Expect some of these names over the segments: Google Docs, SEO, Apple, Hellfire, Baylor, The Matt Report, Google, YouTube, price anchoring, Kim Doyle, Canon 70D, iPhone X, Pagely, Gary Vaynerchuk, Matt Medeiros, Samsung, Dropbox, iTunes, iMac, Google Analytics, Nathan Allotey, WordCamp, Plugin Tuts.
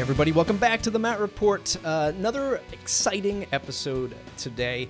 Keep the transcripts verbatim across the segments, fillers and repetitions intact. Hey everybody, welcome back to The Matt Report. Uh, another exciting episode today.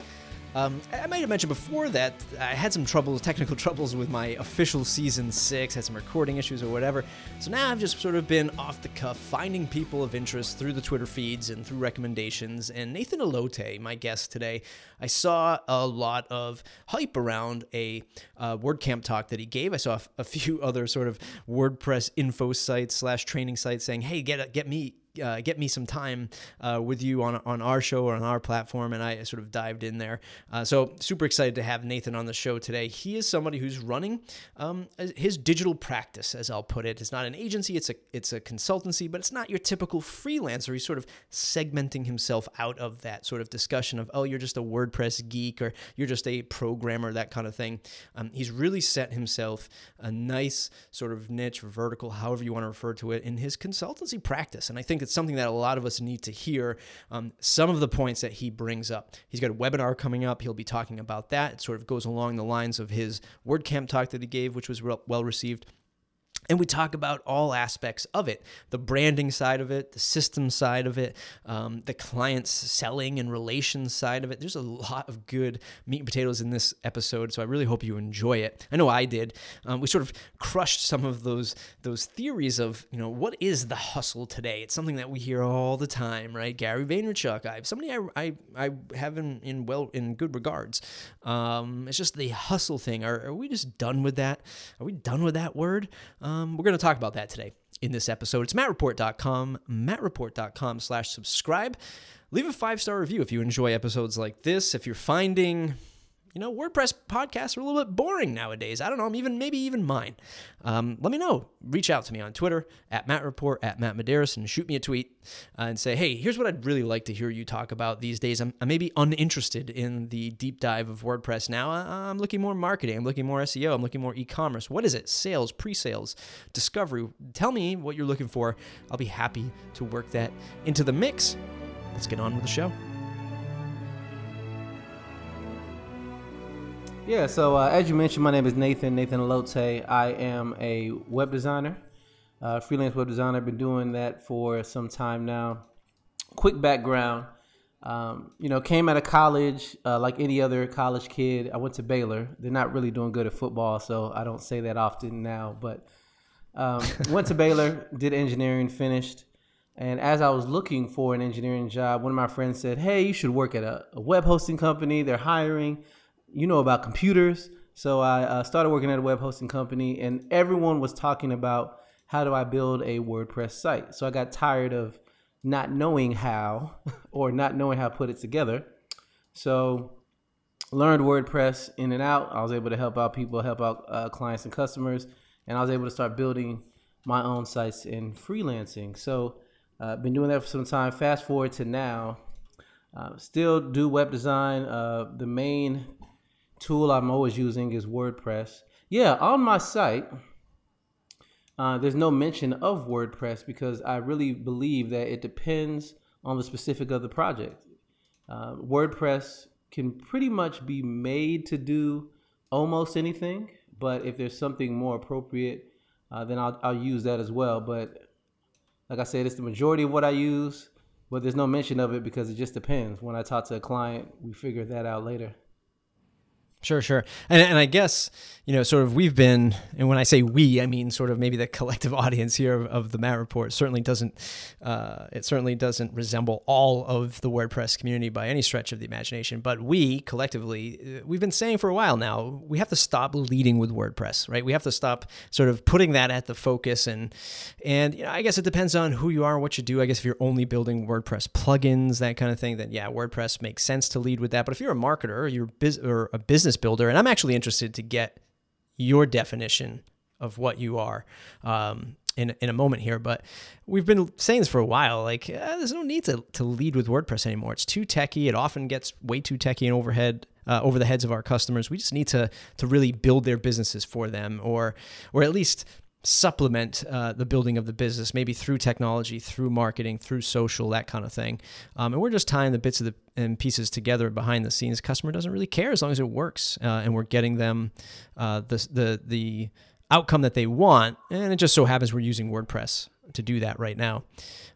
Um, I might have mentioned before that I had some troubles, technical troubles with my official season six, had some recording issues or whatever. So now I've just sort of been off the cuff, finding people of interest through the Twitter feeds and through recommendations. And Nathan Allotey, my guest today, I saw a lot of hype around a uh, WordCamp talk that he gave. I saw a, a few other sort of WordPress info sites slash training sites saying, hey, get get me. Uh, get me some time uh, with you on on our show or on our platform, and I sort of dived in there. Uh, so super excited to have Nathan on the show today. He is somebody who's running um, his digital practice, as I'll put it. It's not an agency, it's a it's a consultancy, but it's not your typical freelancer. He's sort of segmenting himself out of that sort of discussion of, oh, you're just a WordPress geek or you're just a programmer, that kind of thing. Um, he's really set himself a nice sort of niche, vertical, however you want to refer to it, in his consultancy practice, and I think it's something that a lot of us need to hear. Um, some of the points that he brings up. He's got a webinar coming up. He'll be talking about that. It sort of goes along the lines of his WordCamp talk that he gave, which was well received. And we talk about all aspects of it, the branding side of it, the system side of it, um, the client's selling and relations side of it. There's a lot of good meat and potatoes in this episode, so I really hope you enjoy it. I know I did. Um, we sort of crushed some of those those theories of, you know, what is the hustle today? It's something that we hear all the time, right? Gary Vaynerchuk, I, somebody I, I, I have in, in, well, in good regards. Um, it's just the hustle thing. Are, are we just done with that? Are we done with that word? Um, Um, we're going to talk about that today in this episode. It's matt report dot com, matt report dot com slash subscribe. Leave a five-star review if you enjoy episodes like this. If you're finding, you know, WordPress podcasts are a little bit boring nowadays. I don't know, even maybe even mine. Um, let me know. Reach out to me on Twitter, at MattReport, at Matt Medeiros, and shoot me a tweet uh, and say, hey, here's what I'd really like to hear you talk about these days. I'm, I may be uninterested in the deep dive of WordPress now. I, I'm looking more marketing. I'm looking more S E O. I'm looking more e-commerce. What is it? Sales, pre-sales, discovery. Tell me what you're looking for. I'll be happy to work that into the mix. Let's get on with the show. Yeah, so uh, as you mentioned, my name is Nathan, Nathan Allotey. I am a web designer, uh, freelance web designer. I've been doing that for some time now. Quick background, um, you know, came out of college uh, like any other college kid. I went to Baylor. They're not really doing good at football, so I don't say that often now. But um, went to Baylor, did engineering, finished. And as I was looking for an engineering job, one of my friends said, hey, you should work at a, a web hosting company. They're hiring. You know about computers. So I uh, started working at a web hosting company, and everyone was talking about how do I build a WordPress site. So I got tired of not knowing how or not knowing how to put it together. So learned WordPress in and out. I was able to help out people, help out uh, clients and customers, and I was able to start building my own sites and freelancing. So I've uh, been doing that for some time. Fast forward to now, uh, still do web design. Uh, the main tool I'm always using is WordPress. Yeah, on my site, uh, there's no mention of WordPress because I really believe that it depends on the specific of the project. Uh, WordPress can pretty much be made to do almost anything, but if there's something more appropriate, uh, then I'll, I'll use that as well. But like I said, it's the majority of what I use, but there's no mention of it because it just depends. When I talk to a client, we figure that out later. Sure, sure. And and I guess, you know, sort of we've been, and when I say we, I mean sort of maybe the collective audience here of, of the Matt Report certainly doesn't, uh, it certainly doesn't resemble all of the WordPress community by any stretch of the imagination. But we collectively, we've been saying for a while now, we have to stop leading with WordPress, right? We have to stop sort of putting that at the focus. And, and you know, I guess it depends on who you are, what you do. I guess if you're only building WordPress plugins, that kind of thing, then yeah, WordPress makes sense to lead with that. But if you're a marketer, you're biz- or a business builder, and I'm actually interested to get your definition of what you are um, in in a moment here, but we've been saying this for a while, like eh, there's no need to, to lead with WordPress anymore. It's too techy. It often gets way too techy and overhead uh, over the heads of our customers. We just need to to really build their businesses for them, or or at least supplement uh, the building of the business, maybe through technology, through marketing, through social, that kind of thing. Um, and we're just tying the bits of the and pieces together behind the scenes. Customer doesn't really care as long as it works, uh, and we're getting them uh, the the the outcome that they want. And it just so happens we're using WordPress to do that right now.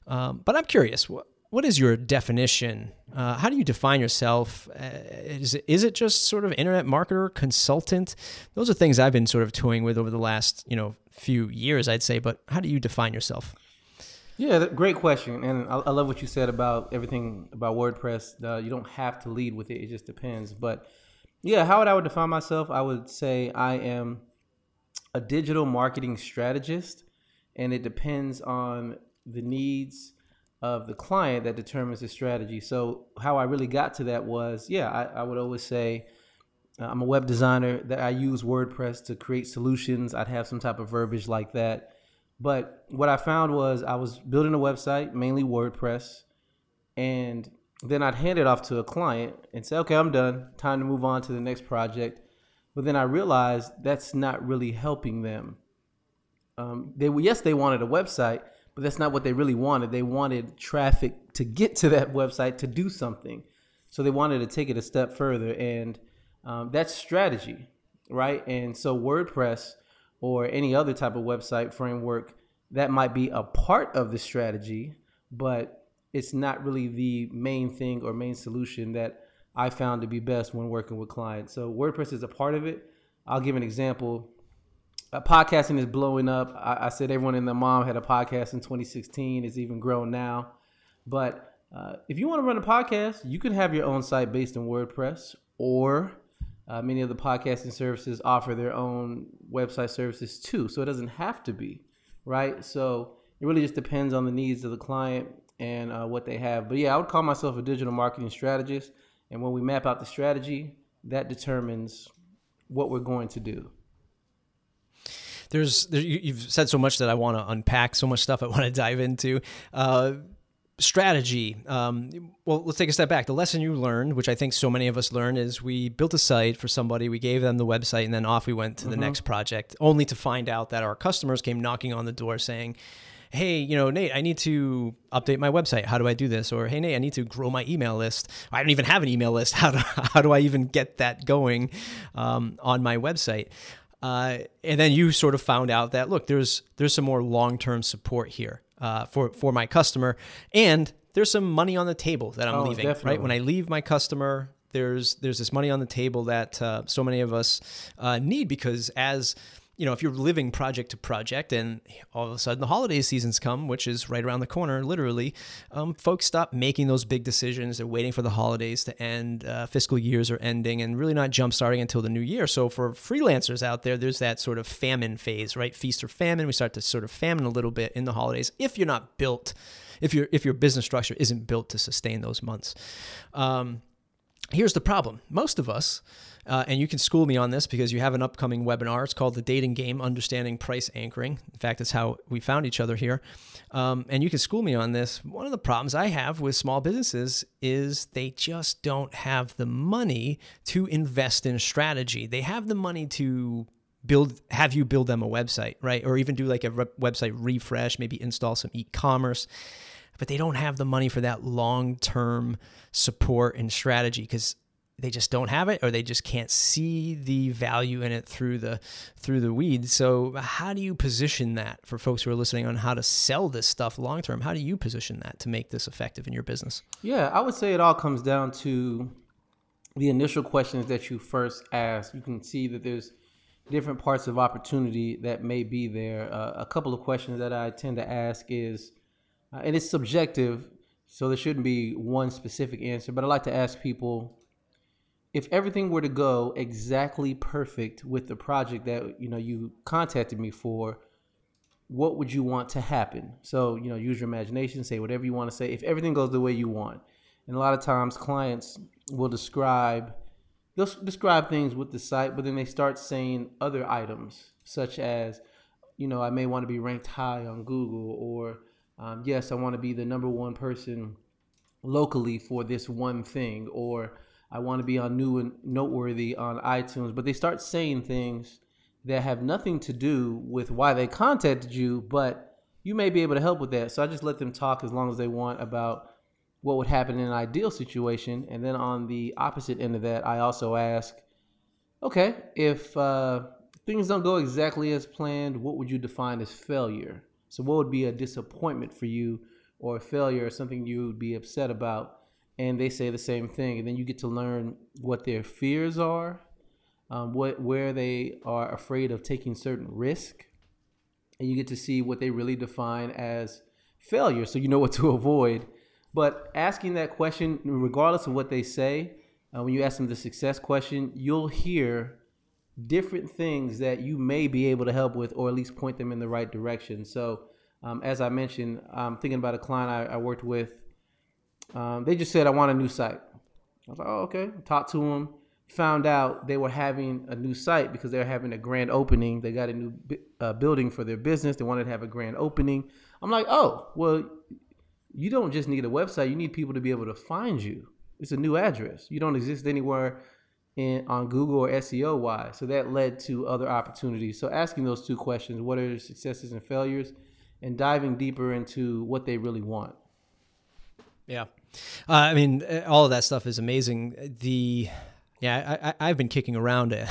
Um, but I'm curious, what, what is your definition? Uh, how do you define yourself? Uh, is it, is it just sort of internet marketer, consultant? Those are things I've been sort of toying with over the last, you know, few years, I'd say. But how do you define yourself? Yeah, great question. And I, I love what you said about everything about WordPress. Uh, you don't have to lead with it. It just depends. But yeah, how would I would define myself? I would say I am a digital marketing strategist, and it depends on the needs of the client that determines the strategy. So how I really got to that was, yeah, I, I would always say uh, I'm a web designer that I use WordPress to create solutions. I'd have some type of verbiage like that. But what I found was I was building a website, mainly WordPress, and then I'd hand it off to a client and say, okay, I'm done. Time to move on to the next project. But then I realized that's not really helping them. Um, they were, yes, they wanted a website, but that's not what they really wanted. They wanted traffic to get to that website to do something. So they wanted to take it a step further. And um, that's strategy, right? And so WordPress or any other type of website framework, that might be a part of the strategy, but it's not really the main thing or main solution that I found to be best when working with clients. So WordPress is a part of it. I'll give an example. Uh, podcasting is blowing up. I, I said everyone and their mom had a podcast in twenty sixteen. It's even grown now. But uh, if you want to run a podcast, you can have your own site based on WordPress, or uh, many of the podcasting services offer their own website services too. So it doesn't have to be, right? So it really just depends on the needs of the client and uh, what they have. But yeah, I would call myself a digital marketing strategist. And when we map out the strategy, that determines what we're going to do. There's, there, you've said so much that I want to unpack, so much stuff I want to dive into. Uh, strategy. Um, well, let's take a step back. The lesson you learned, which I think so many of us learn, is we built a site for somebody, we gave them the website, and then off we went to mm-hmm. the next project, only to find out that our customers came knocking on the door saying, hey, you know, Nate, I need to update my website. How do I do this? Or, hey, Nate, I need to grow my email list. I don't even have an email list. How do, how do I even get that going um, on my website? Uh, and then you sort of found out that, look, there's there's some more long-term support here uh, for, for my customer. And there's some money on the table that I'm oh, leaving, definitely. Right? When I leave my customer, there's, there's this money on the table that uh, so many of us uh, need, because as you know, if you're living project to project and all of a sudden the holiday seasons come, which is right around the corner, literally, um, folks stop making those big decisions. They're waiting for the holidays to end. Uh, fiscal years are ending and really not jump-starting until the new year. So for freelancers out there, there's that sort of famine phase, right? Feast or famine. We start to sort of famine a little bit in the holidays if you're not built, if, you're, if your business structure isn't built to sustain those months. Um, here's the problem. Most of us, Uh, and you can school me on this because you have an upcoming webinar. It's called The Dating Game, Understanding Price Anchoring. In fact, it's how we found each other here. Um, and you can school me on this. One of the problems I have with small businesses is they just don't have the money to invest in strategy. They have the money to build, have you build them a website, right? Or even do like a re- website refresh, maybe install some e-commerce. But they don't have the money for that long-term support and strategy because they just don't have it, or they just can't see the value in it through the through the weeds. So how do you position that for folks who are listening on how to sell this stuff long-term? How do you position that to make this effective in your business? Yeah, I would say it all comes down to the initial questions that you first ask. You can see that there's different parts of opportunity that may be there. Uh, a couple of questions that I tend to ask is, uh, and it's subjective, so there shouldn't be one specific answer, but I like to ask people, if everything were to go exactly perfect with the project that, you know, you contacted me for, what would you want to happen? So, you know, use your imagination, say whatever you want to say, if everything goes the way you want. And a lot of times clients will describe, they'll describe things with the site, but then they start saying other items such as, you know, I may want to be ranked high on Google, or um, yes, I want to be the number one person locally for this one thing, or I want to be on New and Noteworthy on iTunes, but they start saying things that have nothing to do with why they contacted you, but you may be able to help with that. So I just let them talk as long as they want about what would happen in an ideal situation. And then on the opposite end of that, I also ask, okay, if uh, things don't go exactly as planned, what would you define as failure? So what would be a disappointment for you or a failure or something you would be upset about? And they say the same thing. And then you get to learn what their fears are, um, what where they are afraid of taking certain risk. And you get to see what they really define as failure, so you know what to avoid. But asking that question, regardless of what they say, uh, when you ask them the success question, you'll hear different things that you may be able to help with, or at least point them in the right direction. So um, as I mentioned, I'm thinking about a client I, I worked with. Um, they just said, I want a new site. I was like, oh, okay. Talked to them, found out they were having a new site because they were having a grand opening. They got a new uh, building for their business. They wanted to have a grand opening. I'm like, oh, well, you don't just need a website. You need people to be able to find you. It's a new address. You don't exist anywhere in, on Google or S E O wise. So that led to other opportunities. So asking those two questions, what are successes and failures, and diving deeper into what they really want. Yeah. Uh, I mean, all of that stuff is amazing. The, yeah, I, I've been kicking around a,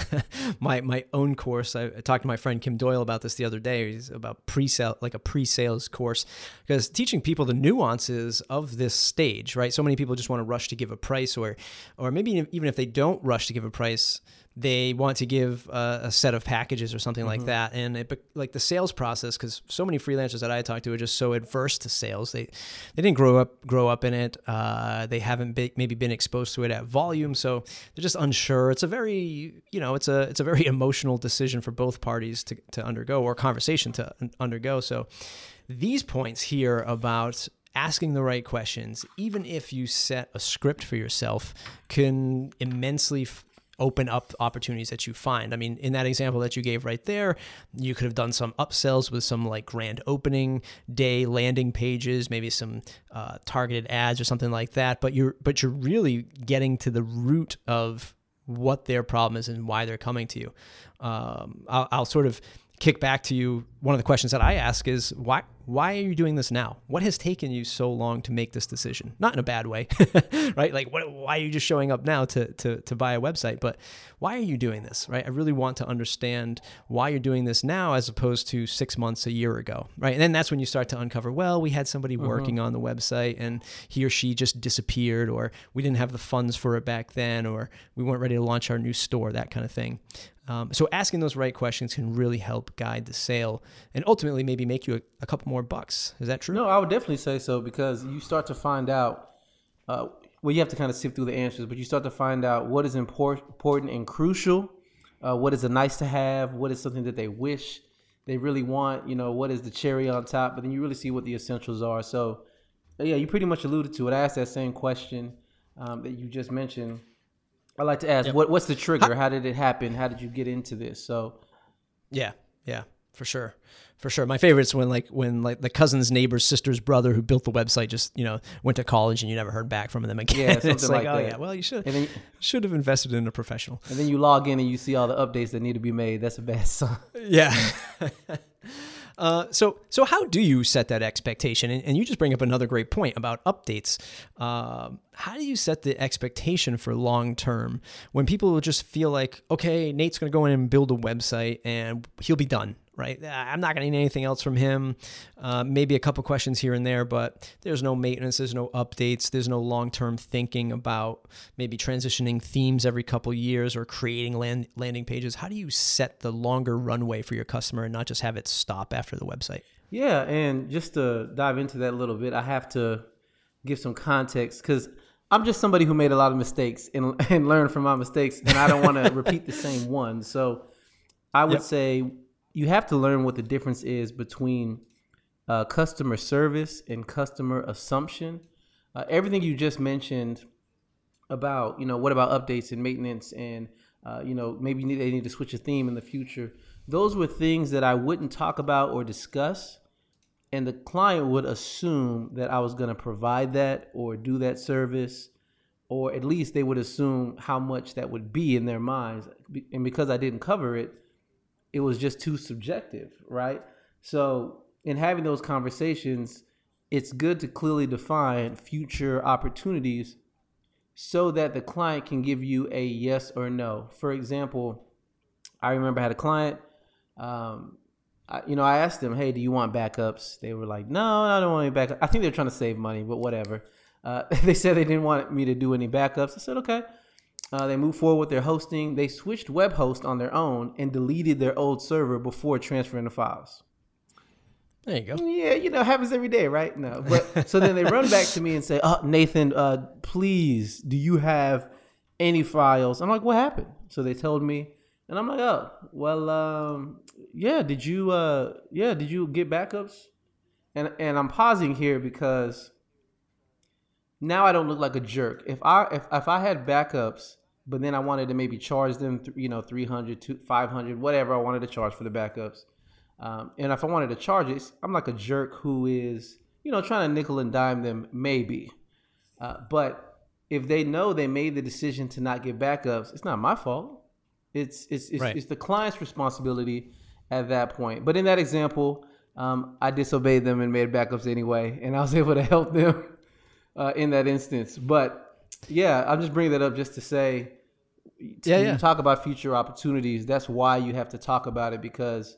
my, my own course. I, I talked to my friend Kim Doyle about this the other day. He's about pre-sale, like a pre-sales course, because teaching people the nuances of this stage, right? So many people just want to rush to give a price, or, or maybe even if they don't rush to give a price, they want to give a, a set of packages or something mm-hmm. like that. And it, like the sales process, because so many freelancers that I talk to are just so adverse to sales. They they didn't grow up grow up in it. Uh, they haven't be, maybe been exposed to it at volume. So they're just unsure. It's a very, you know, it's a it's a very emotional decision for both parties to, to undergo, or conversation to undergo. So these points here about asking the right questions, even if you set a script for yourself, can immensely f- open up opportunities that you find. I mean, in that example that you gave right there, you could have done some upsells with some like grand opening day landing pages, maybe some uh, targeted ads or something like that. But you're but you're really getting to the root of what their problem is and why they're coming to you. Um, I'll, I'll sort of kick back to you. One of the questions that I ask is why why are you doing this now? What has taken you so long to make this decision? Not in a bad way, right? Like what, why are you just showing up now to, to, to buy a website? But why are you doing this, right? I really want to understand why you're doing this now as opposed to six months, a year ago, right? And then that's when you start to uncover, well, we had somebody mm-hmm. working on the website and he or she just disappeared, or we didn't have the funds for it back then, or we weren't ready to launch our new store, that kind of thing. Um, so asking those right questions can really help guide the sale and ultimately maybe make you a, a couple more bucks. Is that true? No, I would definitely say so, because you start to find out, uh, well, you have to kind of sift through the answers, but you start to find out what is import- important and crucial, uh, what is a nice to have, what is something that they wish they really want, you know, what is the cherry on top, but then you really see what the essentials are. So yeah, you pretty much alluded to it. I asked that same question um, that you just mentioned. I like to ask, yep. what what's the trigger? How did it happen? How did you get into this? So, yeah, yeah, for sure, for sure. My favorite is when like when like the cousin's neighbor's sister's brother who built the website just you know went to college and you never heard back from them again. Yeah, something it's like, like oh that. yeah, well you should and then, should have invested in a professional. And then you log in and you see all the updates that need to be made. That's a bad sign. Yeah. Uh, so, so how do you set that expectation? And, and you just bring up another great point about updates. Um, how do you set the expectation for long-term when people will just feel like, okay, Nate's going to go in and build a website and he'll be done, right? I'm not going to need anything else from him. Uh, maybe a couple questions here and there, but there's no maintenance, there's no updates, there's no long-term thinking about maybe transitioning themes every couple years or creating land, landing pages. How do you set the longer runway for your customer and not just have it stop after the website? Yeah, and just to dive into that a little bit, I have to give some context because I'm just somebody who made a lot of mistakes and, and learned from my mistakes, and I don't want to repeat the same one. So I would yep. say you have to learn what the difference is between uh, customer service and customer assumption. Uh, everything you just mentioned about, you know, what about updates and maintenance and, uh, you know, maybe they need to switch a theme in the future. Those were things that I wouldn't talk about or discuss. And the client would assume that I was going to provide that or do that service, or at least they would assume how much that would be in their minds. And because I didn't cover it, it was just too subjective, right? So in having those conversations, it's good to clearly define future opportunities so that the client can give you a yes or no. For example, I remember I had a client, um, I, you know, I asked them, hey, do you want backups? They were like, no, I don't want any backups. I think they're trying to save money, but whatever. Uh, they said they didn't want me to do any backups. I said, okay. Uh, they moved forward with their hosting. They switched web host on their own and deleted their old server before transferring the files. There you go. Yeah, you know, happens every day, right? No. But so then they run back to me and say, oh, Nathan, uh, please, do you have any files? I'm like, what happened? So they told me, and I'm like, oh, well, um, yeah, did you, uh, yeah, did you get backups? And and I'm pausing here because now I don't look like a jerk. If I if, if I had backups, but then I wanted to maybe charge them, th- you know, three hundred, two hundred, five hundred, whatever I wanted to charge for the backups. Um, and if I wanted to charge it, I'm like a jerk who is, you know, trying to nickel and dime them, maybe. Uh, but if they know they made the decision to not get backups, it's not my fault. It's it's it's, right. It's the client's responsibility at that point. But in that example, um, I disobeyed them and made backups anyway, and I was able to help them uh, in that instance. But yeah, I'm just bringing that up just to say, to yeah, yeah. talk about future opportunities. That's why you have to talk about it, because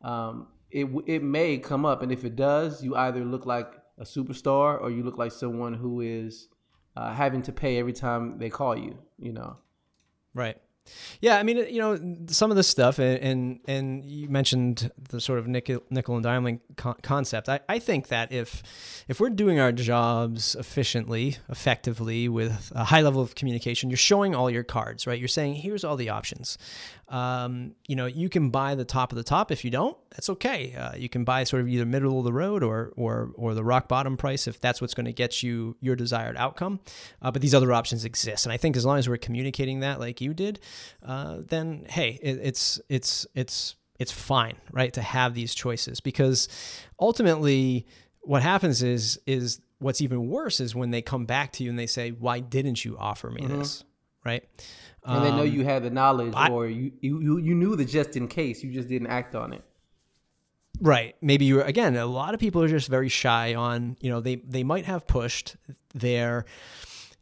Um, it it may come up, and if it does, you either look like a superstar or you look like someone who is uh, having to pay every time they call you. You know, right? Yeah, I mean, you know, some of this stuff, and and, and you mentioned the sort of nickel nickel and diming co- concept. I, I think that if if we're doing our jobs efficiently, effectively, with a high level of communication, you're showing all your cards, right? You're saying, here's all the options. Um, you know, you can buy the top of the top. If you don't, that's okay. Uh, you can buy sort of either middle of the road or or or the rock bottom price if that's what's going to get you your desired outcome. Uh, but these other options exist, and I think as long as we're communicating that, like you did, uh, then hey, it, it's it's it's it's fine, right? To have these choices, because ultimately, what happens is is what's even worse is when they come back to you and they say, "Why didn't you offer me mm-hmm. this?" Right? And they know you had the knowledge, um, or you, you you knew the just in case, you just didn't act on it. Right. Maybe you were, again, a lot of people are just very shy on, you know, they, they might have pushed their,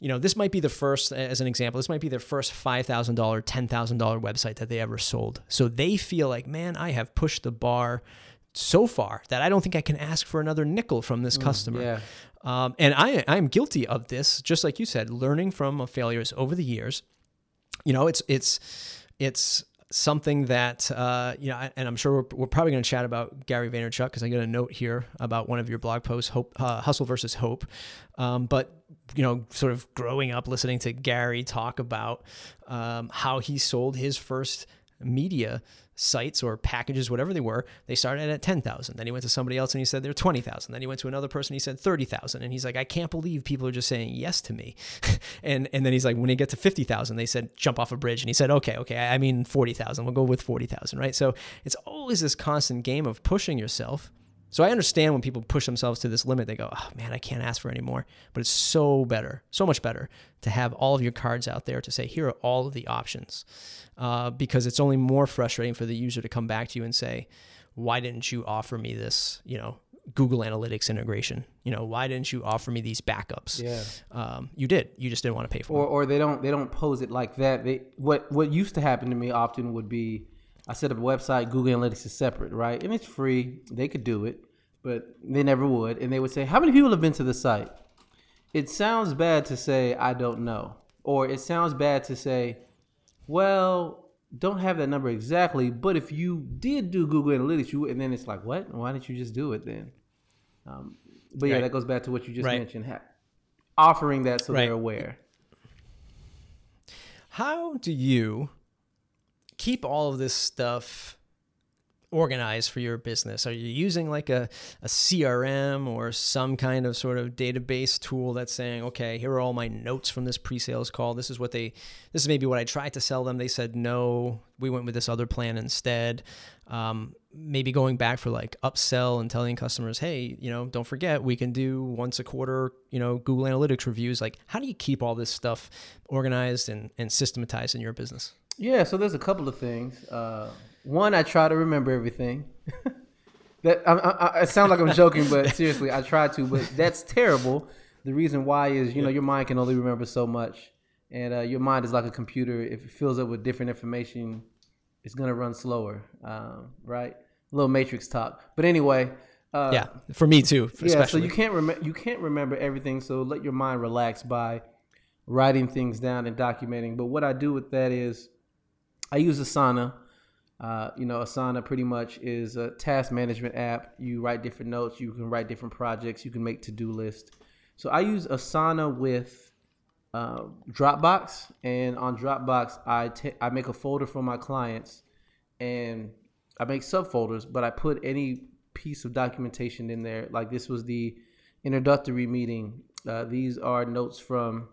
you know, this might be the first, as an example, this might be their first five thousand dollars, ten thousand dollars website that they ever sold. So they feel like, man, I have pushed the bar so far that I don't think I can ask for another nickel from this mm, customer. Yeah. Um, and I I'm guilty of this, just like you said, learning from failures over the years. You know, it's it's it's something that, uh, you know, and I'm sure we're, we're probably going to chat about Gary Vaynerchuk, because I got a note here about one of your blog posts, Hope, uh, Hustle versus Hope. Um, but, you know, sort of growing up, listening to Gary talk about um, how he sold his first media sites or packages, whatever they were, they started at ten thousand. Then he went to somebody else and he said they're twenty thousand. Then he went to another person, he said thirty thousand. And he's like, I can't believe people are just saying yes to me. and and then he's like, when he gets to fifty thousand, they said, jump off a bridge. And he said, okay, okay, I mean forty thousand. We'll go with forty thousand, right? So it's always this constant game of pushing yourself. So I understand when people push themselves to this limit, they go, oh man, I can't ask for any more. But it's so better, so much better to have all of your cards out there to say, here are all of the options. Uh, because it's only more frustrating for the user to come back to you and say, why didn't you offer me this, you know, Google Analytics integration? You know, why didn't you offer me these backups? Yeah. Um, you did. You just didn't want to pay for or, it. Or they don't they don't pose it like that. They what what used to happen to me often would be, I set up a website, Google Analytics is separate, right? And it's free. They could do it, but they never would. And they would say, how many people have been to the site? It sounds bad to say, I don't know. Or it sounds bad to say, well, don't have that number exactly, but if you did do Google Analytics, you would, and then it's like, what? Why didn't you just do it then? Um, but yeah, right. That goes back to what you just right. mentioned, ha- offering that so right. they're aware. How do you keep all of this stuff organized for your business? Are you using like a, a C R M or some kind of sort of database tool that's saying, okay, here are all my notes from this pre-sales call. This is what they, this is maybe what I tried to sell them. They said, no, we went with this other plan instead. Um, maybe going back for like upsell and telling customers, hey, you know, don't forget we can do once a quarter, you know, Google Analytics reviews. Like, how do you keep all this stuff organized and, and systematized in your business? Yeah, so there's a couple of things. Uh, one, I try to remember everything. that I, I, I sound like I'm joking, but seriously, I try to. But that's terrible. The reason why is, you know, your mind can only remember so much, and uh, your mind is like a computer. If it fills up with different information, it's gonna run slower, um, right? little Matrix talk. But anyway. Uh, yeah, for me too, especially. Yeah, so you can't, rem- you can't remember everything, so let your mind relax by writing things down and documenting. But what I do with that is I use Asana. Uh, you know, Asana pretty much is a task management app. You write different notes. You can write different projects. You can make to-do lists. So I use Asana with uh, Dropbox. And on Dropbox, I, t- I make a folder for my clients. And I make subfolders, but I put any piece of documentation in there. Like this was the introductory meeting. Uh, these are notes from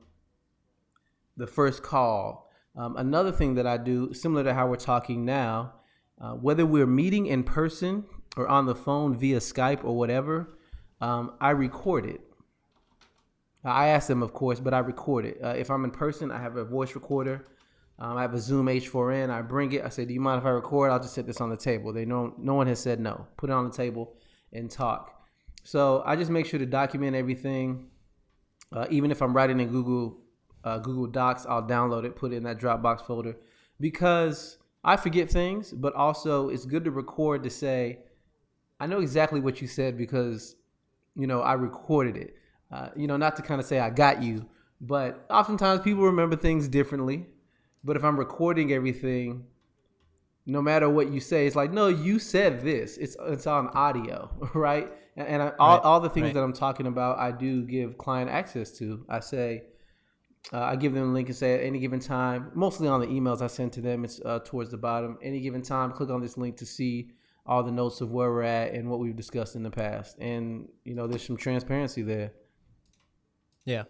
the first call. Um, another thing that I do, similar to how we're talking now, uh, whether we're meeting in person or on the phone via Skype or whatever, um, I record it. I ask them, of course, but I record it. Uh, if I'm in person, I have a voice recorder. Um, I have a Zoom H four N. I bring it. I say, do you mind if I record? I'll just set this on the table. They know, no one has said no. Put it on the table and talk. So I just make sure to document everything. Uh, even if I'm writing in Google Uh, Google Docs, I'll download it, put it in that Dropbox folder, because I forget things, but also it's good to record to say, I know exactly what you said because, you know, I recorded it. Uh, you know, not to kind of say I got you, but oftentimes people remember things differently. But if I'm recording everything, no matter what you say, it's like, no, you said this. It's it's on audio, right? And, and I, all, right. all the things right. that I'm talking about, I do give client access to. I say, Uh, I give them a link and say at any given time, mostly on the emails I send to them, it's uh, towards the bottom. Any given time, click on this link to see all the notes of where we're at and what we've discussed in the past. And, you know, there's some transparency there. Yeah.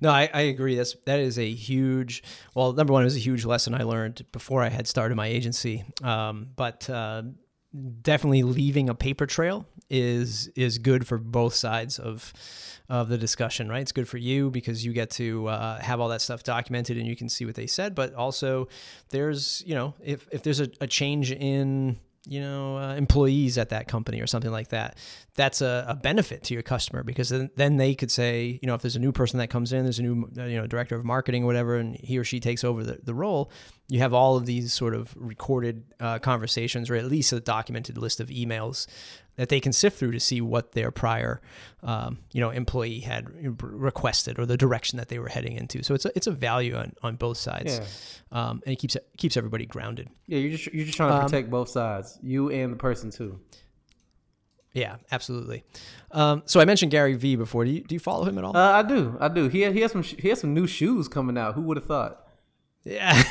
No, I, I agree. That's, that is a huge, well, number one, it was a huge lesson I learned before I had started my agency. Um, but uh, definitely leaving a paper trail is is good for both sides of of the discussion, right? It's good for you because you get to uh, have all that stuff documented and you can see what they said, but also there's, you know, if, if there's a, a change in, you know, uh, employees at that company or something like that, that's a, a benefit to your customer because then, then they could say, you know, if there's a new person that comes in, there's a new, you know, director of marketing or whatever, and he or she takes over the, the role, you have all of these sort of recorded uh, conversations or at least a documented list of emails that they can sift through to see what their prior, um, you know, employee had requested or the direction that they were heading into. So it's a, it's a value on, on both sides, yeah. um, and it keeps it keeps everybody grounded. Yeah, you're just you're just trying to protect um, both sides, you and the person too. Yeah, absolutely. Um, so I mentioned Gary Vee before. Do you do you follow him at all? Uh, I do, I do. He he has some he has some new shoes coming out. Who would have thought? Yeah.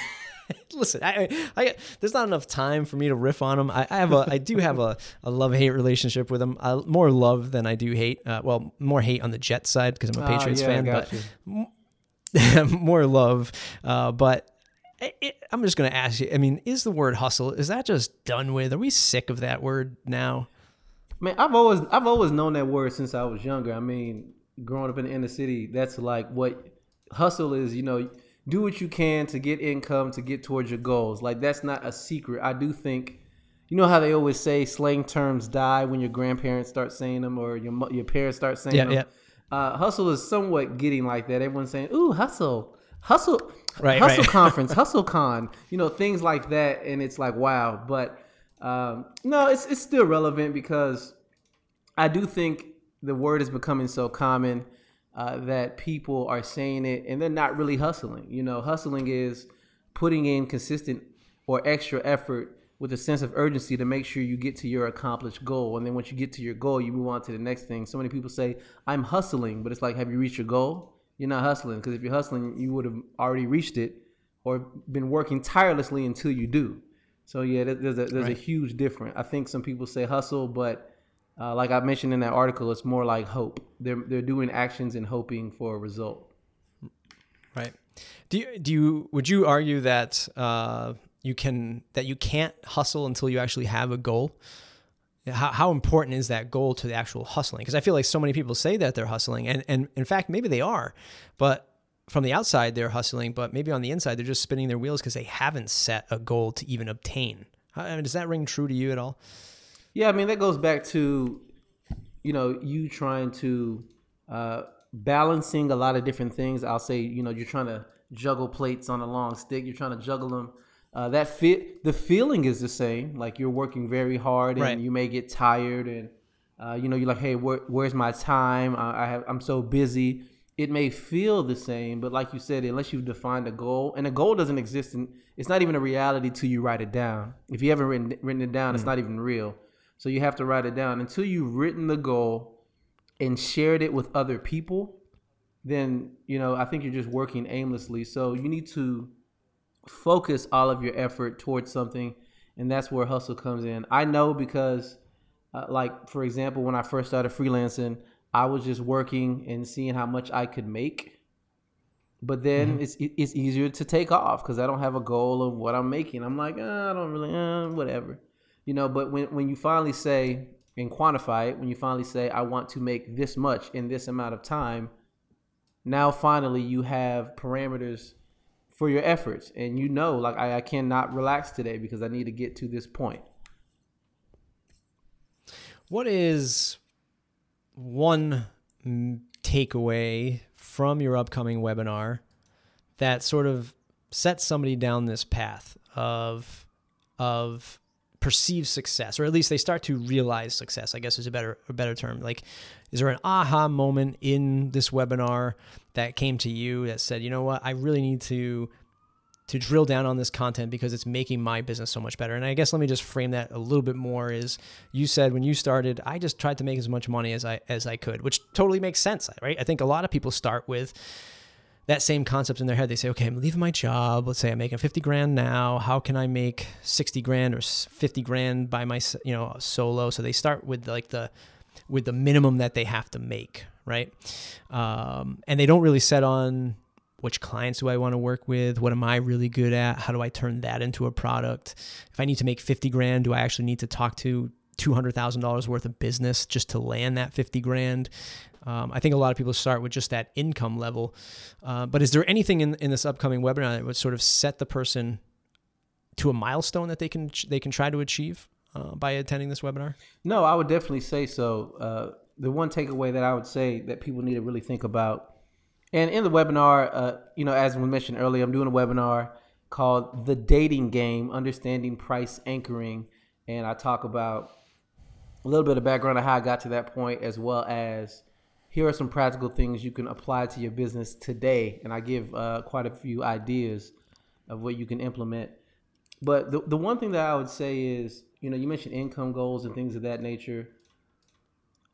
Listen, I, I, there's not enough time for me to riff on him. I, I have a, I do have a, a love-hate relationship with him. I, more love than I do hate. Uh, well, more hate on the Jets side because I'm a Patriots uh, yeah, fan, but m- more love. Uh, but it, it, I'm just going to ask you. I mean, is the word hustle, is that just done with? Are we sick of that word now? Man, I've always, I've always known that word since I was younger. I mean, growing up in the inner city, that's like what hustle is. You know. Do what you can to get income, to get towards your goals. Like, that's not a secret. I do think, you know how they always say slang terms die when your grandparents start saying them or your your parents start saying yeah, them? Yeah. Uh, hustle is somewhat getting like that. Everyone's saying, ooh, hustle, hustle, right, hustle right. conference, hustle con, you know, things like that. And it's like, wow. But um, no, it's it's still relevant because I do think the word is becoming so common Uh, that people are saying it and they're not really hustling. You know, hustling is putting in consistent or extra effort with a sense of urgency to make sure you get to your accomplished goal. And then once you get to your goal, you move on to the next thing. So many people say, I'm hustling, but it's like, have you reached your goal? You're not hustling, because if you're hustling, you would have already reached it or been working tirelessly until you do. So yeah, there's a, there's right. a huge difference. I think some people say hustle, but Uh, like I mentioned in that article, it's more like hope. They're they're doing actions and hoping for a result. Right. Do you, do you would you argue that uh, you can that you can't hustle until you actually have a goal? How how important is that goal to the actual hustling? Because I feel like so many people say that they're hustling, and, and in fact maybe they are, but from the outside they're hustling, but maybe on the inside they're just spinning their wheels because they haven't set a goal to even obtain. I mean, does that ring true to you at all? Yeah, I mean, that goes back to, you know, you trying to uh, balancing a lot of different things. I'll say, you know, you're trying to juggle plates on a long stick. You're trying to juggle them Uh, that fit the feeling is the same. Like you're working very hard, and right. you may get tired, and uh, you know you're like, hey, where, where's my time? I, I have, I'm so busy. It may feel the same, but like you said, unless you've defined a goal, and a goal doesn't exist, and it's not even a reality till you write it down. If you haven't written written it down, mm. it's not even real. So you have to write it down. Until you've written the goal and shared it with other people, then you know I think you're just working aimlessly. So you need to focus all of your effort towards something, and that's where hustle comes in. I know because, uh, like for example, when I first started freelancing, I was just working and seeing how much I could make. But then mm-hmm. it's it's easier to take off because I don't have a goal of what I'm making. I'm like, oh, I don't really, uh, whatever, you know. But when when you finally say and quantify it, when you finally say, I want to make this much in this amount of time, now finally you have parameters for your efforts, and you know, like I, I cannot relax today because I need to get to this point. What is one takeaway from your upcoming webinar that sort of sets somebody down this path of of perceived success, or at least they start to realize success, I guess is a better a better term? Like, is there an aha moment in this webinar that came to you that said, you know what, I really need to to drill down on this content because it's making my business so much better? And I guess let me just frame that a little bit more. Is you said when you started, I just tried to make as much money as I as I could, which totally makes sense, right? I think a lot of people start with that same concept in their head. They say, okay, I'm leaving my job. Let's say I'm making fifty grand now. How can I make sixty grand or fifty grand by my, you know, solo? So they start with like the, with the minimum that they have to make, right? Um, and they don't really set on which clients do I want to work with? What am I really good at? How do I turn that into a product? If I need to make fifty grand, do I actually need to talk to two hundred thousand dollars worth of business just to land that fifty grand? Um, I think a lot of people start with just that income level. Uh, but is there anything in, in this upcoming webinar that would sort of set the person to a milestone that they can they can try to achieve uh, by attending this webinar? No, I would definitely say so. Uh, the one takeaway that I would say that people need to really think about, and in the webinar, uh, you know, as we mentioned earlier, I'm doing a webinar called The Dating Game, Understanding Price Anchoring. And I talk about a little bit of background on how I got to that point, as well as here are some practical things you can apply to your business today. And I give uh, quite a few ideas of what you can implement. But the, the one thing that I would say is, you know, you mentioned income goals and things of that nature.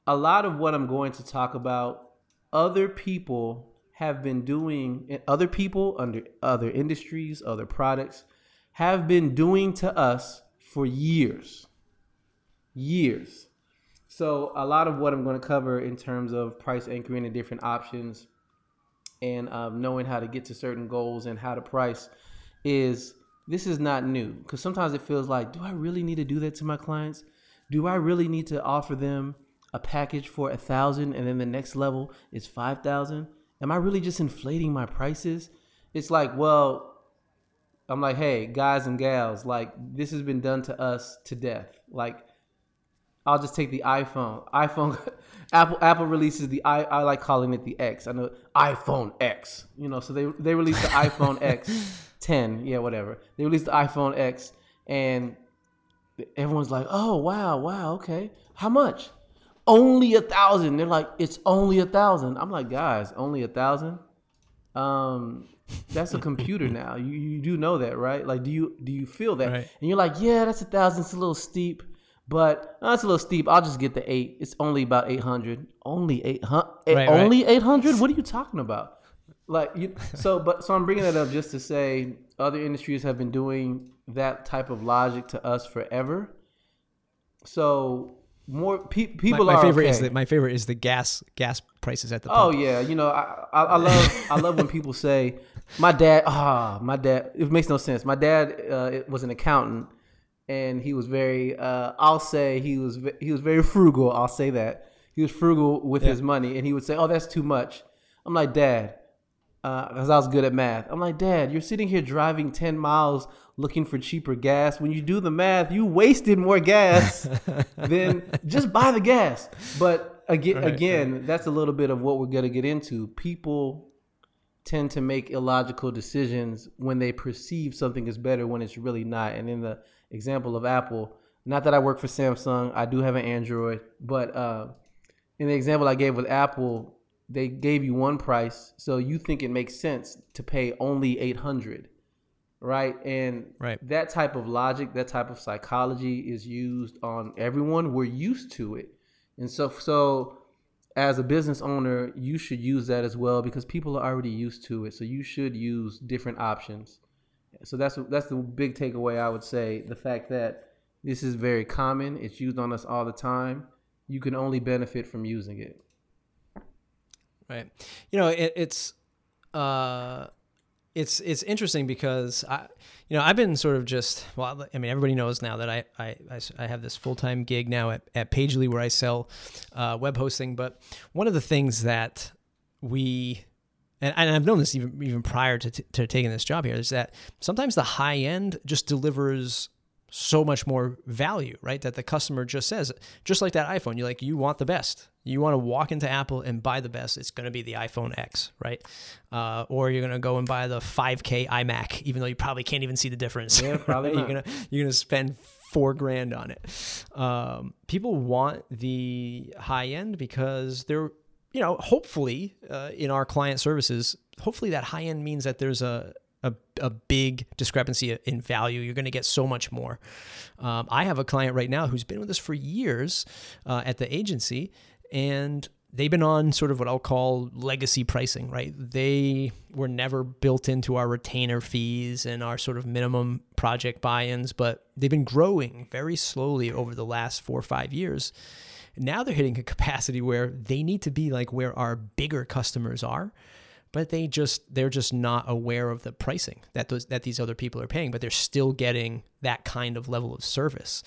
A lot of what I'm going to talk about, other people have been doing, other people under other industries, other products have been doing to us for years. Years. So a lot of what I'm going to cover in terms of price anchoring and different options and um, knowing how to get to certain goals and how to price is, this is not new, because sometimes it feels like, do I really need to do that to my clients? Do I really need to offer them a package for a thousand and then the next level is five thousand? Am I really just inflating my prices? It's like, well, I'm like, hey, guys and gals, like this has been done to us to death. Like, I'll just take the iPhone. iPhone, Apple, Apple releases the I. I like calling it the X. I know iPhone X. You know, so they they released the iPhone X ten. Yeah, whatever. They released the iPhone X, and everyone's like, oh wow, wow, okay. How much? Only a thousand. They're like, it's only a thousand. I'm like, guys, only a thousand. Um. That's a computer now. You you do know that, right? Like, do you do you feel that? Right. And you're like, yeah, that's a thousand. It's a little steep, but no, it's a little steep. I'll just get the eight. It's only about eight hundred. Only eight hundred. Right, only eight right. hundred. What are you talking about? Like, you, so but so I'm bringing that up just to say other industries have been doing that type of logic to us forever. So more pe- people my, my are. My favorite okay. is that my favorite is the gas gas prices at the pump. Oh yeah, you know I I, I love I love when people say. My dad, ah, oh, my dad, it makes no sense. My dad uh, was an accountant, and he was very, uh, I'll say he was he was very frugal, I'll say that. He was frugal with yeah. his money, and he would say, oh, that's too much. I'm like, Dad, because uh, I was good at math. I'm like, Dad, you're sitting here driving ten miles looking for cheaper gas. When you do the math, you wasted more gas than just buy the gas. But again, right, again right. that's a little bit of what we're going to get into. People tend to make illogical decisions when they perceive something is better when it's really not. And in the example of Apple, not that I work for Samsung, I do have an Android, but uh, in the example I gave with Apple, they gave you one price, so you think it makes sense to pay only eight hundred dollars, right? And right. that type of logic, that type of psychology is used on everyone. We're used to it. And so, so as a business owner, you should use that as well because people are already used to it. So you should use different options. So that's that's the big takeaway, I would say. The fact that this is very common. It's used on us all the time. You can only benefit from using it. Right. You know, it, it's, uh, it's, it's interesting because I, you know, I've been sort of just, well, I mean, everybody knows now that I, I, I, I have this full-time gig now at, at Pagely where I sell, uh, web hosting. But one of the things that we, and, and I've known this even, even prior to, t- to taking this job here is that sometimes the high end just delivers so much more value, right? That the customer just says, just like that iPhone, you're like, you want the best. You want to walk into Apple and buy the best. It's going to be the iPhone X, right? Uh, or you're going to go and buy the five K iMac, even though you probably can't even see the difference. Yeah, probably you're gonna you're gonna spend four grand on it. Um, people want the high end because they're, you know, hopefully uh, in our client services, hopefully that high end means that there's a A, a big discrepancy in value. You're going to get so much more. Um, I have a client right now who's been with us for years uh, at the agency, and they've been on sort of what I'll call legacy pricing, right? They were never built into our retainer fees and our sort of minimum project buy-ins, but they've been growing very slowly over the last four or five years. Now they're hitting a capacity where they need to be like where our bigger customers are. But they just, they're just not aware of the pricing that those, that these other people are paying, but they're still getting that kind of level of service.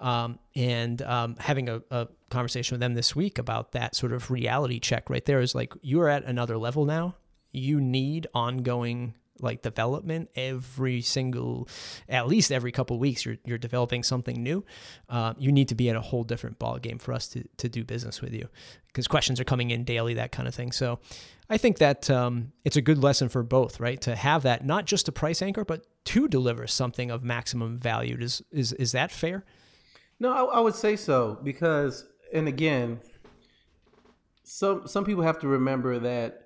Um, and um, having a, a conversation with them this week about that sort of reality check right there is like, you're at another level now. You need ongoing like development every single, at least every couple of weeks, you're you're developing something new. Uh, you need to be at a whole different ball game for us to, to do business with you because questions are coming in daily, that kind of thing. So I think that um, it's a good lesson for both, right? To have that, not just a price anchor, but to deliver something of maximum value. Is, is, is that fair? No, I, I would say so because, and again, some some people have to remember that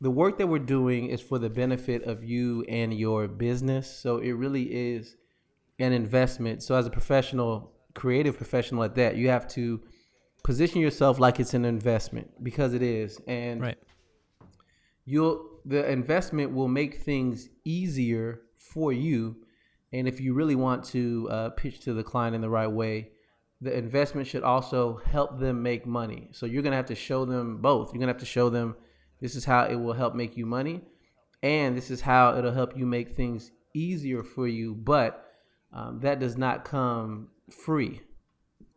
the work that we're doing is for the benefit of you and your business. So it really is an investment. So as a professional, creative professional at that, you have to position yourself like it's an investment because it is. And right. you'll the investment will make things easier for you. And if you really want to uh, pitch to the client in the right way, the investment should also help them make money. So you're going to have to show them both. You're going to have to show them this is how it will help make you money, and this is how it'll help you make things easier for you, but um, that does not come free.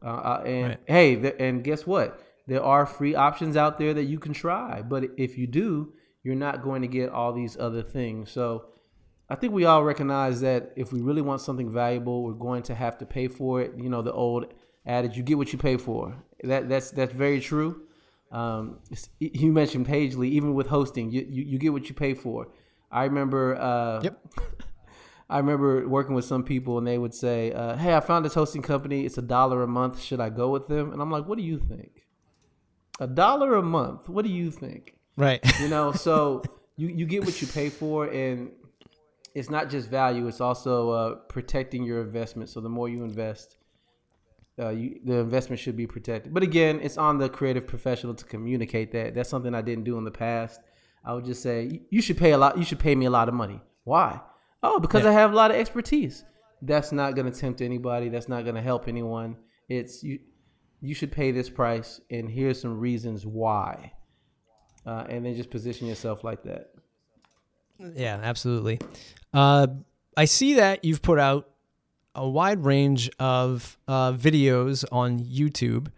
Uh, uh, and right. hey, th- and guess what? There are free options out there that you can try, but if you do, you're not going to get all these other things. So I think we all recognize that if we really want something valuable, we're going to have to pay for it. You know, the old adage, you get what you pay for. That that's that's very true. Um, you mentioned Pagely, even with hosting, you, you, you get what you pay for. I remember, uh, yep. I remember working with some people and they would say, uh, hey, I found this hosting company. It's a dollar a month. Should I go with them? And I'm like, what do you think? A dollar a month. What do you think? Right. You know, so you, you get what you pay for, and it's not just value. It's also, uh, protecting your investment. So the more you invest, Uh, you, the investment should be protected. But again, it's on the creative professional to communicate that. That's something I didn't do in the past. I would just say, you should pay a lot. You should pay me a lot of money. Why? Oh, because yeah. I have a lot of expertise. That's not going to tempt anybody. That's not going to help anyone. It's you. You should pay this price, and here's some reasons why. Uh, and then just position yourself like that. Yeah, absolutely. Uh, I see that you've put out a wide range of uh, videos on YouTube.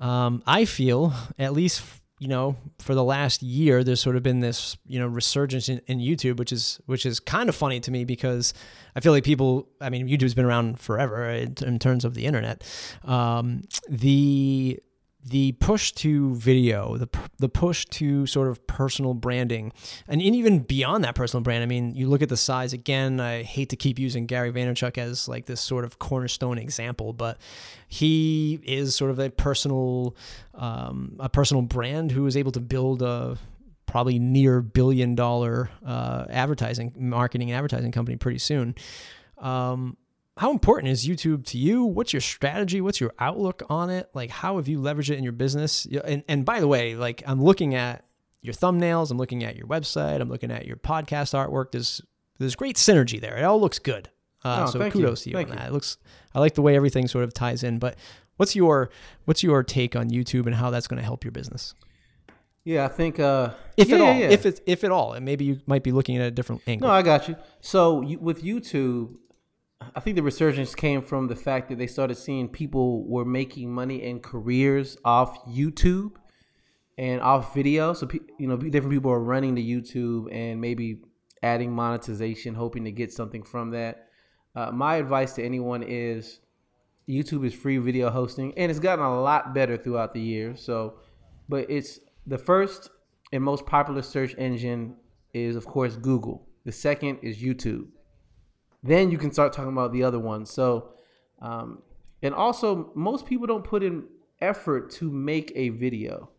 Um, I feel, at least, you know, for the last year, there's sort of been this, you know, resurgence in, in YouTube, which is which is kind of funny to me because I feel like people, I mean, YouTube's been around forever in, in terms of the internet. Um, the the push to video, the the push to sort of personal branding, and even beyond that personal brand. I mean, you look at the size again. I hate to keep using Gary Vaynerchuk as like this sort of cornerstone example, but he is sort of a personal, um, a personal brand who is able to build a probably near billion dollar uh, advertising, marketing, and advertising company pretty soon. Um, How important is YouTube to you? What's your strategy? What's your outlook on it? Like, how have you leveraged it in your business? And, and by the way, like, I'm looking at your thumbnails, I'm looking at your website, I'm looking at your podcast artwork. There's there's great synergy there. It all looks good. Uh, oh, so kudos you. to you thank on that. You. It looks. I like the way everything sort of ties in. But what's your what's your take on YouTube and how that's going to help your business? Yeah, I think uh, if yeah, at all, yeah. if it if at all, and maybe you might be looking at a different angle. No, I got you. So you, with YouTube. I think the resurgence came from the fact that they started seeing people were making money and careers off YouTube and off video. So, you know, different people are running to YouTube and maybe adding monetization, hoping to get something from that. Uh, my advice to anyone is YouTube is free video hosting, and it's gotten a lot better throughout the years. So, but it's the first and most popular search engine is, of course, Google. The second is YouTube. Then you can start talking about the other ones. So, um, and also most people don't put in effort to make a video.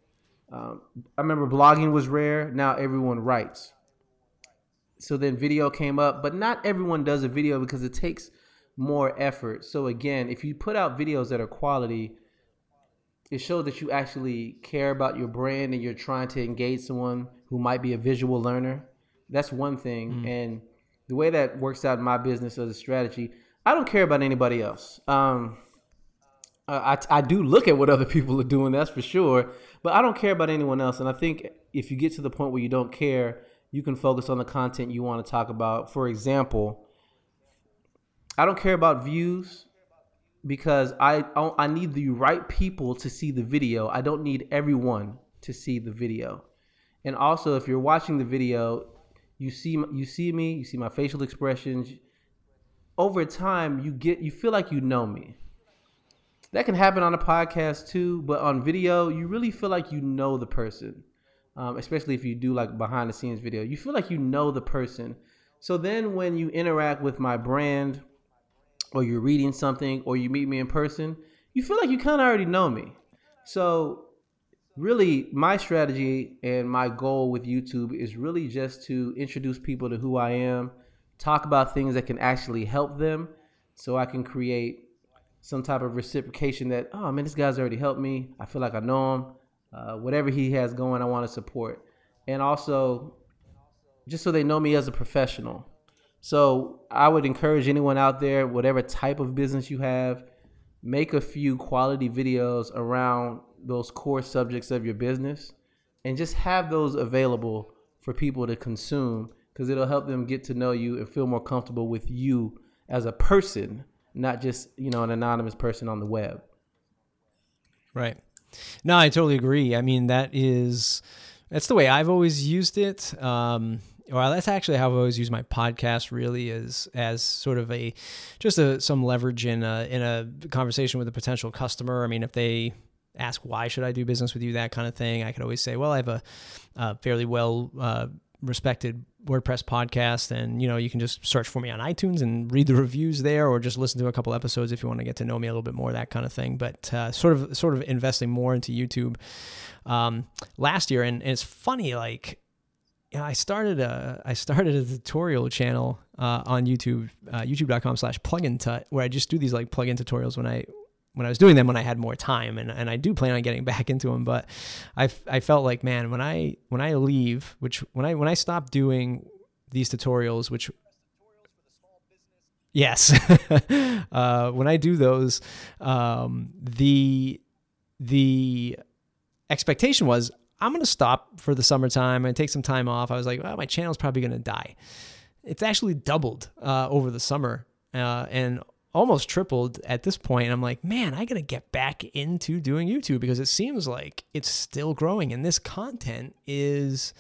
Um, I remember blogging was rare. Now everyone writes. So then video came up, but not everyone does a video because it takes more effort. So again, if you put out videos that are quality, it shows that you actually care about your brand and you're trying to engage someone who might be a visual learner. That's one thing. Mm-hmm. And the way that works out in my business as a strategy, I don't care about anybody else. Um, I, I do look at what other people are doing, that's for sure, but I don't care about anyone else. And I think if you get to the point where you don't care, you can focus on the content you want to talk about. For example, I don't care about views because I I need the right people to see the video. I don't need everyone to see the video. And also, if you're watching the video, You see, you see me, you see my facial expressions. Over time, you get, you feel like you know me. That can happen on a podcast too, but on video, you really feel like you know the person, um, especially if you do like behind the scenes video. You feel like you know the person. So then when you interact with my brand or you're reading something or you meet me in person, you feel like you kind of already know me. So really, my strategy and my goal with YouTube is really just to introduce people to who I am, talk about things that can actually help them so I can create some type of reciprocation that, oh, man, this guy's already helped me. I feel like I know him. Uh, whatever he has going, I want to support. And also, just so they know me as a professional. So I would encourage anyone out there, whatever type of business you have, make a few quality videos around those core subjects of your business and just have those available for people to consume because it'll help them get to know you and feel more comfortable with you as a person, not just, you know, an anonymous person on the web. Right. No, I totally agree. I mean, that is, that's the way I've always used it. Um, Well, that's actually how I've always used my podcast really is as sort of a, just a, some leverage in a, in a conversation with a potential customer. I mean, if they ask, why should I do business with you? That kind of thing. I could always say, well, I have a, a fairly well, uh, respected WordPress podcast. And, you know, you can just search for me on iTunes and read the reviews there, or just listen to a couple episodes if you want to get to know me a little bit more, that kind of thing. But, uh, sort of, sort of investing more into YouTube, um, last year. And, and it's funny, like, yeah, I started a I started a tutorial channel uh, on YouTube, uh, youtube dot com slash plugin tut, where I just do these like plugin tutorials when I when I was doing them when I had more time, and, and I do plan on getting back into them. But I, I felt like, man, when I when I leave, which when I when I stop doing these tutorials, which yes, uh, when I do those, um, the the expectation was, I'm going to stop for the summertime and take some time off. I was like, well, my channel's probably going to die. It's actually doubled uh, over the summer uh, and almost tripled at this point. And I'm like, man, I got to get back into doing YouTube because it seems like it's still growing. And this content is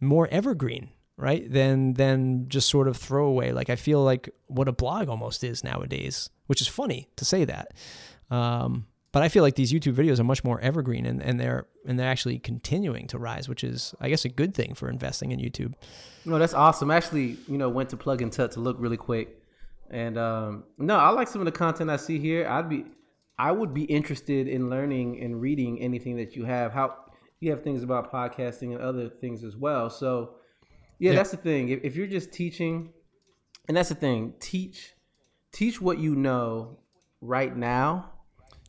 more evergreen, right? Than, than just sort of throwaway. Like I feel like what a blog almost is nowadays, which is funny to say that. Um, But I feel like these YouTube videos are much more evergreen, and, and they're and they're actually continuing to rise, which is, I guess, a good thing for investing in YouTube. No, that's awesome. I actually, you know, went to Plugin Tuts to look really quick. And um, no, I like some of the content I see here. I'd be, I would be interested in learning and reading anything that you have. How you have things about podcasting and other things as well. So, yeah, yeah. that's the thing. If, if you're just teaching, and that's the thing, teach, teach what you know right now,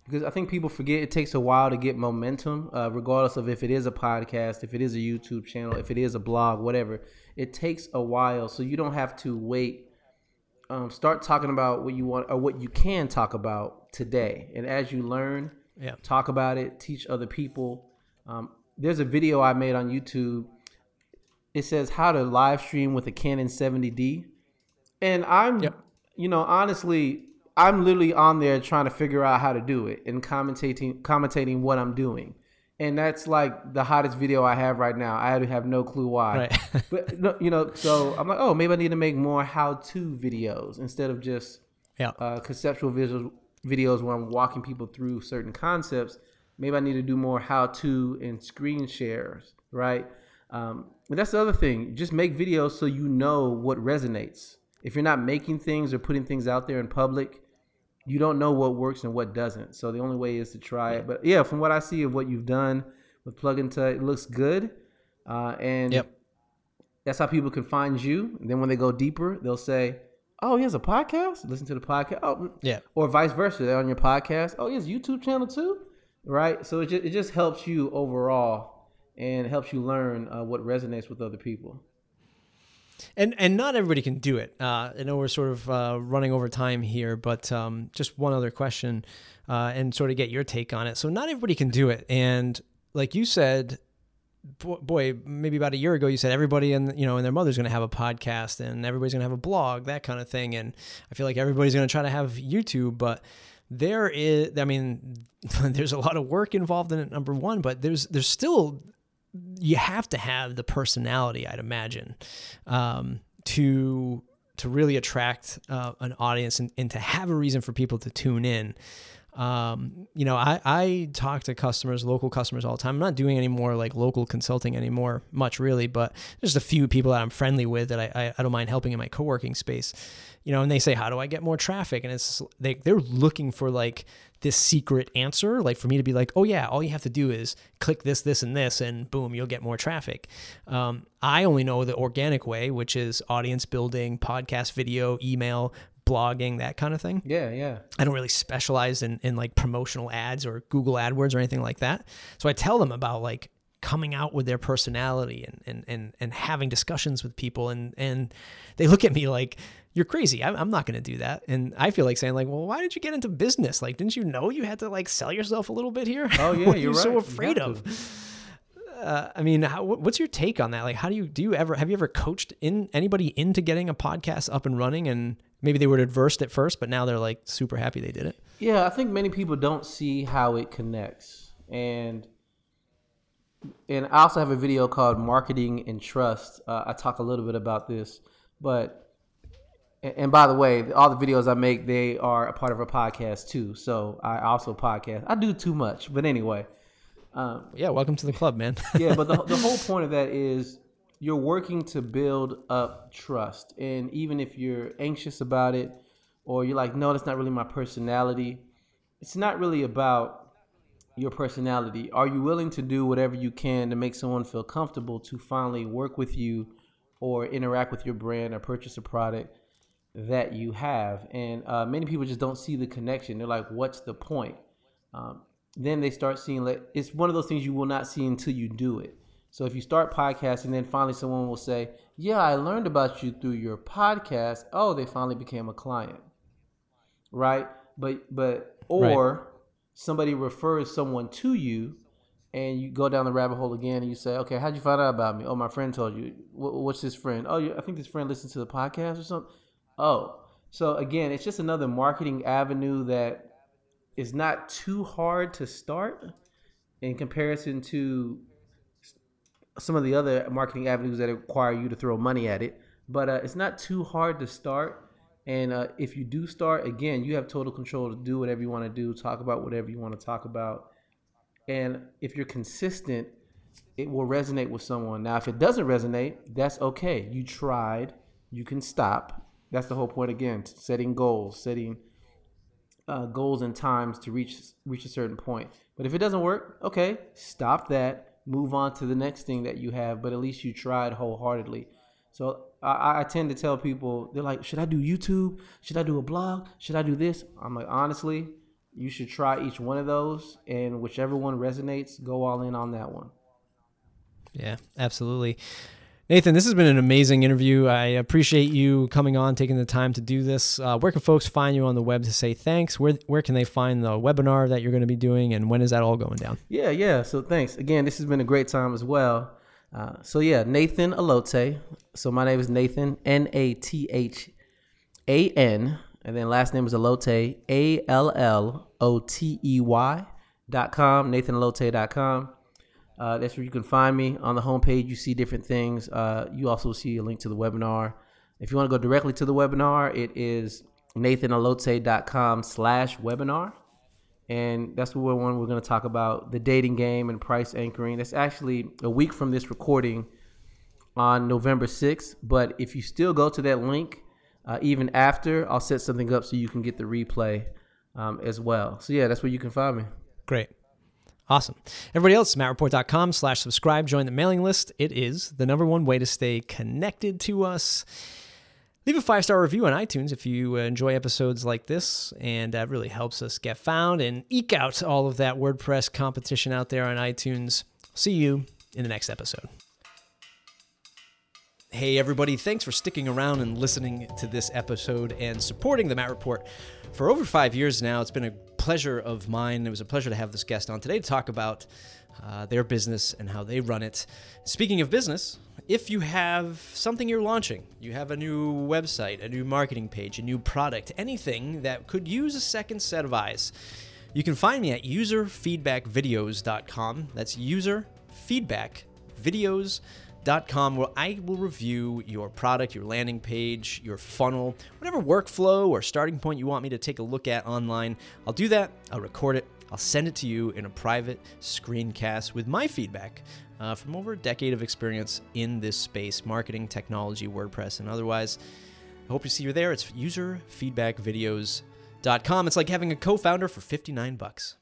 because I think people forget it takes a while to get momentum, uh, regardless of if it is a podcast, if it is a YouTube channel, if it is a blog, whatever. It takes a while, so you don't have to wait. Um, start talking about what you want or what you can talk about today. And as you learn, yeah. talk about it, teach other people. Um, there's a video I made on YouTube. It says how to live stream with a Canon seventy D. And I'm, yep. you know, honestly, I'm literally on there trying to figure out how to do it and commentating, commentating what I'm doing. And that's like the hottest video I have right now. I have no clue why. Right. But, you know, so I'm like, oh, maybe I need to make more how-to videos instead of just yeah. uh, conceptual visual videos where I'm walking people through certain concepts. Maybe I need to do more how-to and screen shares, right? Um, but that's the other thing. Just make videos so you know what resonates. If you're not making things or putting things out there in public, you don't know what works and what doesn't. So the only way is to try it. But yeah, from what I see of what you've done with Plugin Tuts, it looks good. Uh, and yep. that's how people can find you. And then when they go deeper, they'll say, oh, he has a podcast? Listen to the podcast. Oh, yeah. Or vice versa. They're on your podcast. Oh, he has a YouTube channel too? Right? So it just, it just helps you overall and helps you learn uh, what resonates with other people. And and not everybody can do it. Uh, I know we're sort of uh, running over time here, but um, just one other question uh, and sort of get your take on it. So not everybody can do it. And like you said, boy, maybe about a year ago, you said everybody and you know and their mother's going to have a podcast and everybody's going to have a blog, that kind of thing. And I feel like everybody's going to try to have YouTube, but there is, I mean, there's a lot of work involved in it, number one, but there's there's still... you have to have the personality, I'd imagine, um, to to really attract uh, an audience and, and to have a reason for people to tune in. Um, you know, I, I talk to customers, local customers all the time. I'm not doing any more like local consulting anymore, much really, but there's a few people that I'm friendly with that I, I, I don't mind helping in my co-working space, you know, and they say, how do I get more traffic? And it's they, they're looking for like this secret answer, like for me to be like, oh yeah, all you have to do is click this, this, and this, and boom, you'll get more traffic. Um, I only know the organic way, which is audience building, podcast, video, email, blogging, that kind of thing. Yeah, yeah. I don't really specialize in, in like promotional ads or Google AdWords or anything like that. So I tell them about like coming out with their personality and and and, and having discussions with people. And, and they look at me like, you're crazy. I'm, I'm not going to do that. And I feel like saying like, well, why did you get into business? Like, didn't you know you had to like sell yourself a little bit here? Oh yeah, what you're are you right. so afraid you of? Uh, I mean, how, what's your take on that? Like, how do you, do you ever, have you ever coached in anybody into getting a podcast up and running? And maybe they were adverse at first, but now they're like super happy they did it. Yeah, I think many people don't see how it connects. And and I also have a video called Marketing and Trust. Uh, I talk a little bit about this. But, and, and by the way, all the videos I make, they are a part of a podcast too. So I also podcast. I do too much, but anyway. Um, yeah, welcome to the club, man. yeah, but the, the whole point of that is, you're working to build up trust. And even if you're anxious about it or you're like, no, that's not really my personality, it's not really about your personality. Are you willing to do whatever you can to make someone feel comfortable to finally work with you or interact with your brand or purchase a product that you have? And uh, many people just don't see the connection. They're like, what's the point? Um, then they start seeing, like, it's one of those things you will not see until you do it. So if you start podcasting, then finally someone will say, yeah, I learned about you through your podcast. Oh, they finally became a client, right? But but or right. somebody refers someone to you and you go down the rabbit hole again and you say, okay, how'd you find out about me? Oh, my friend told you. What's this friend? Oh, I think this friend listens to the podcast or something. Oh, so again, it's just another marketing avenue that is not too hard to start in comparison to some of the other marketing avenues that require you to throw money at it, but uh, it's not too hard to start. And uh, if you do start, again, you have total control to do whatever you want to do, talk about whatever you want to talk about. And if you're consistent, it will resonate with someone. Now, if it doesn't resonate, that's okay. You tried, you can stop. That's the whole point, again, setting goals, setting uh, goals and times to reach reach a certain point. But if it doesn't work, okay, stop that, move on to the next thing that you have, but at least you tried wholeheartedly. So I, I tend to tell people, they're like, should I do YouTube? Should I do a blog? Should I do this? I'm like, honestly, you should try each one of those, and whichever one resonates, go all in on that one. Yeah, absolutely. Nathan, this has been an amazing interview. I appreciate you coming on, taking the time to do this. Uh, where can folks find you on the web to say thanks? Where where can they find the webinar that you're going to be doing, and when is that all going down? Yeah, yeah. So thanks. Again, this has been a great time as well. Uh, so yeah, Nathan Allotey. So my name is Nathan, N A T H A N, and then last name is Allotey, A L L O T E Y dot com, Nathan Allotey dot com. Uh, that's where you can find me. On the homepage, you see different things. Uh, you also see a link to the webinar. If you want to go directly to the webinar, it is nathanallotey.com slash webinar. And that's where one we're going to talk about the dating game and price anchoring. That's actually a week from this recording on November sixth. But if you still go to that link, uh, even after, I'll set something up so you can get the replay um, as well. So yeah, that's where you can find me. Great. Awesome. Everybody else, mattreport.com slash subscribe. Join the mailing list. It is the number one way to stay connected to us. Leave a five-star review on iTunes if you enjoy episodes like this, and that really helps us get found and eke out all of that WordPress competition out there on iTunes. See you in the next episode. Hey, everybody. Thanks for sticking around and listening to this episode and supporting The Matt Report. For over five years now, it's been a pleasure of mine. It was a pleasure to have this guest on today to talk about uh, their business and how they run it. Speaking of business, if you have something you're launching, you have a new website, a new marketing page, a new product, anything that could use a second set of eyes, you can find me at user feedback videos dot com. That's user feedback videos dot com, where I will review your product, your landing page, your funnel, whatever workflow or starting point you want me to take a look at online. I'll do that. I'll record it. I'll send it to you in a private screencast with my feedback uh, from over a decade of experience in this space, marketing, technology, WordPress, and otherwise. I hope to see you there. It's user feedback videos dot com. It's like having a co-founder for fifty-nine bucks.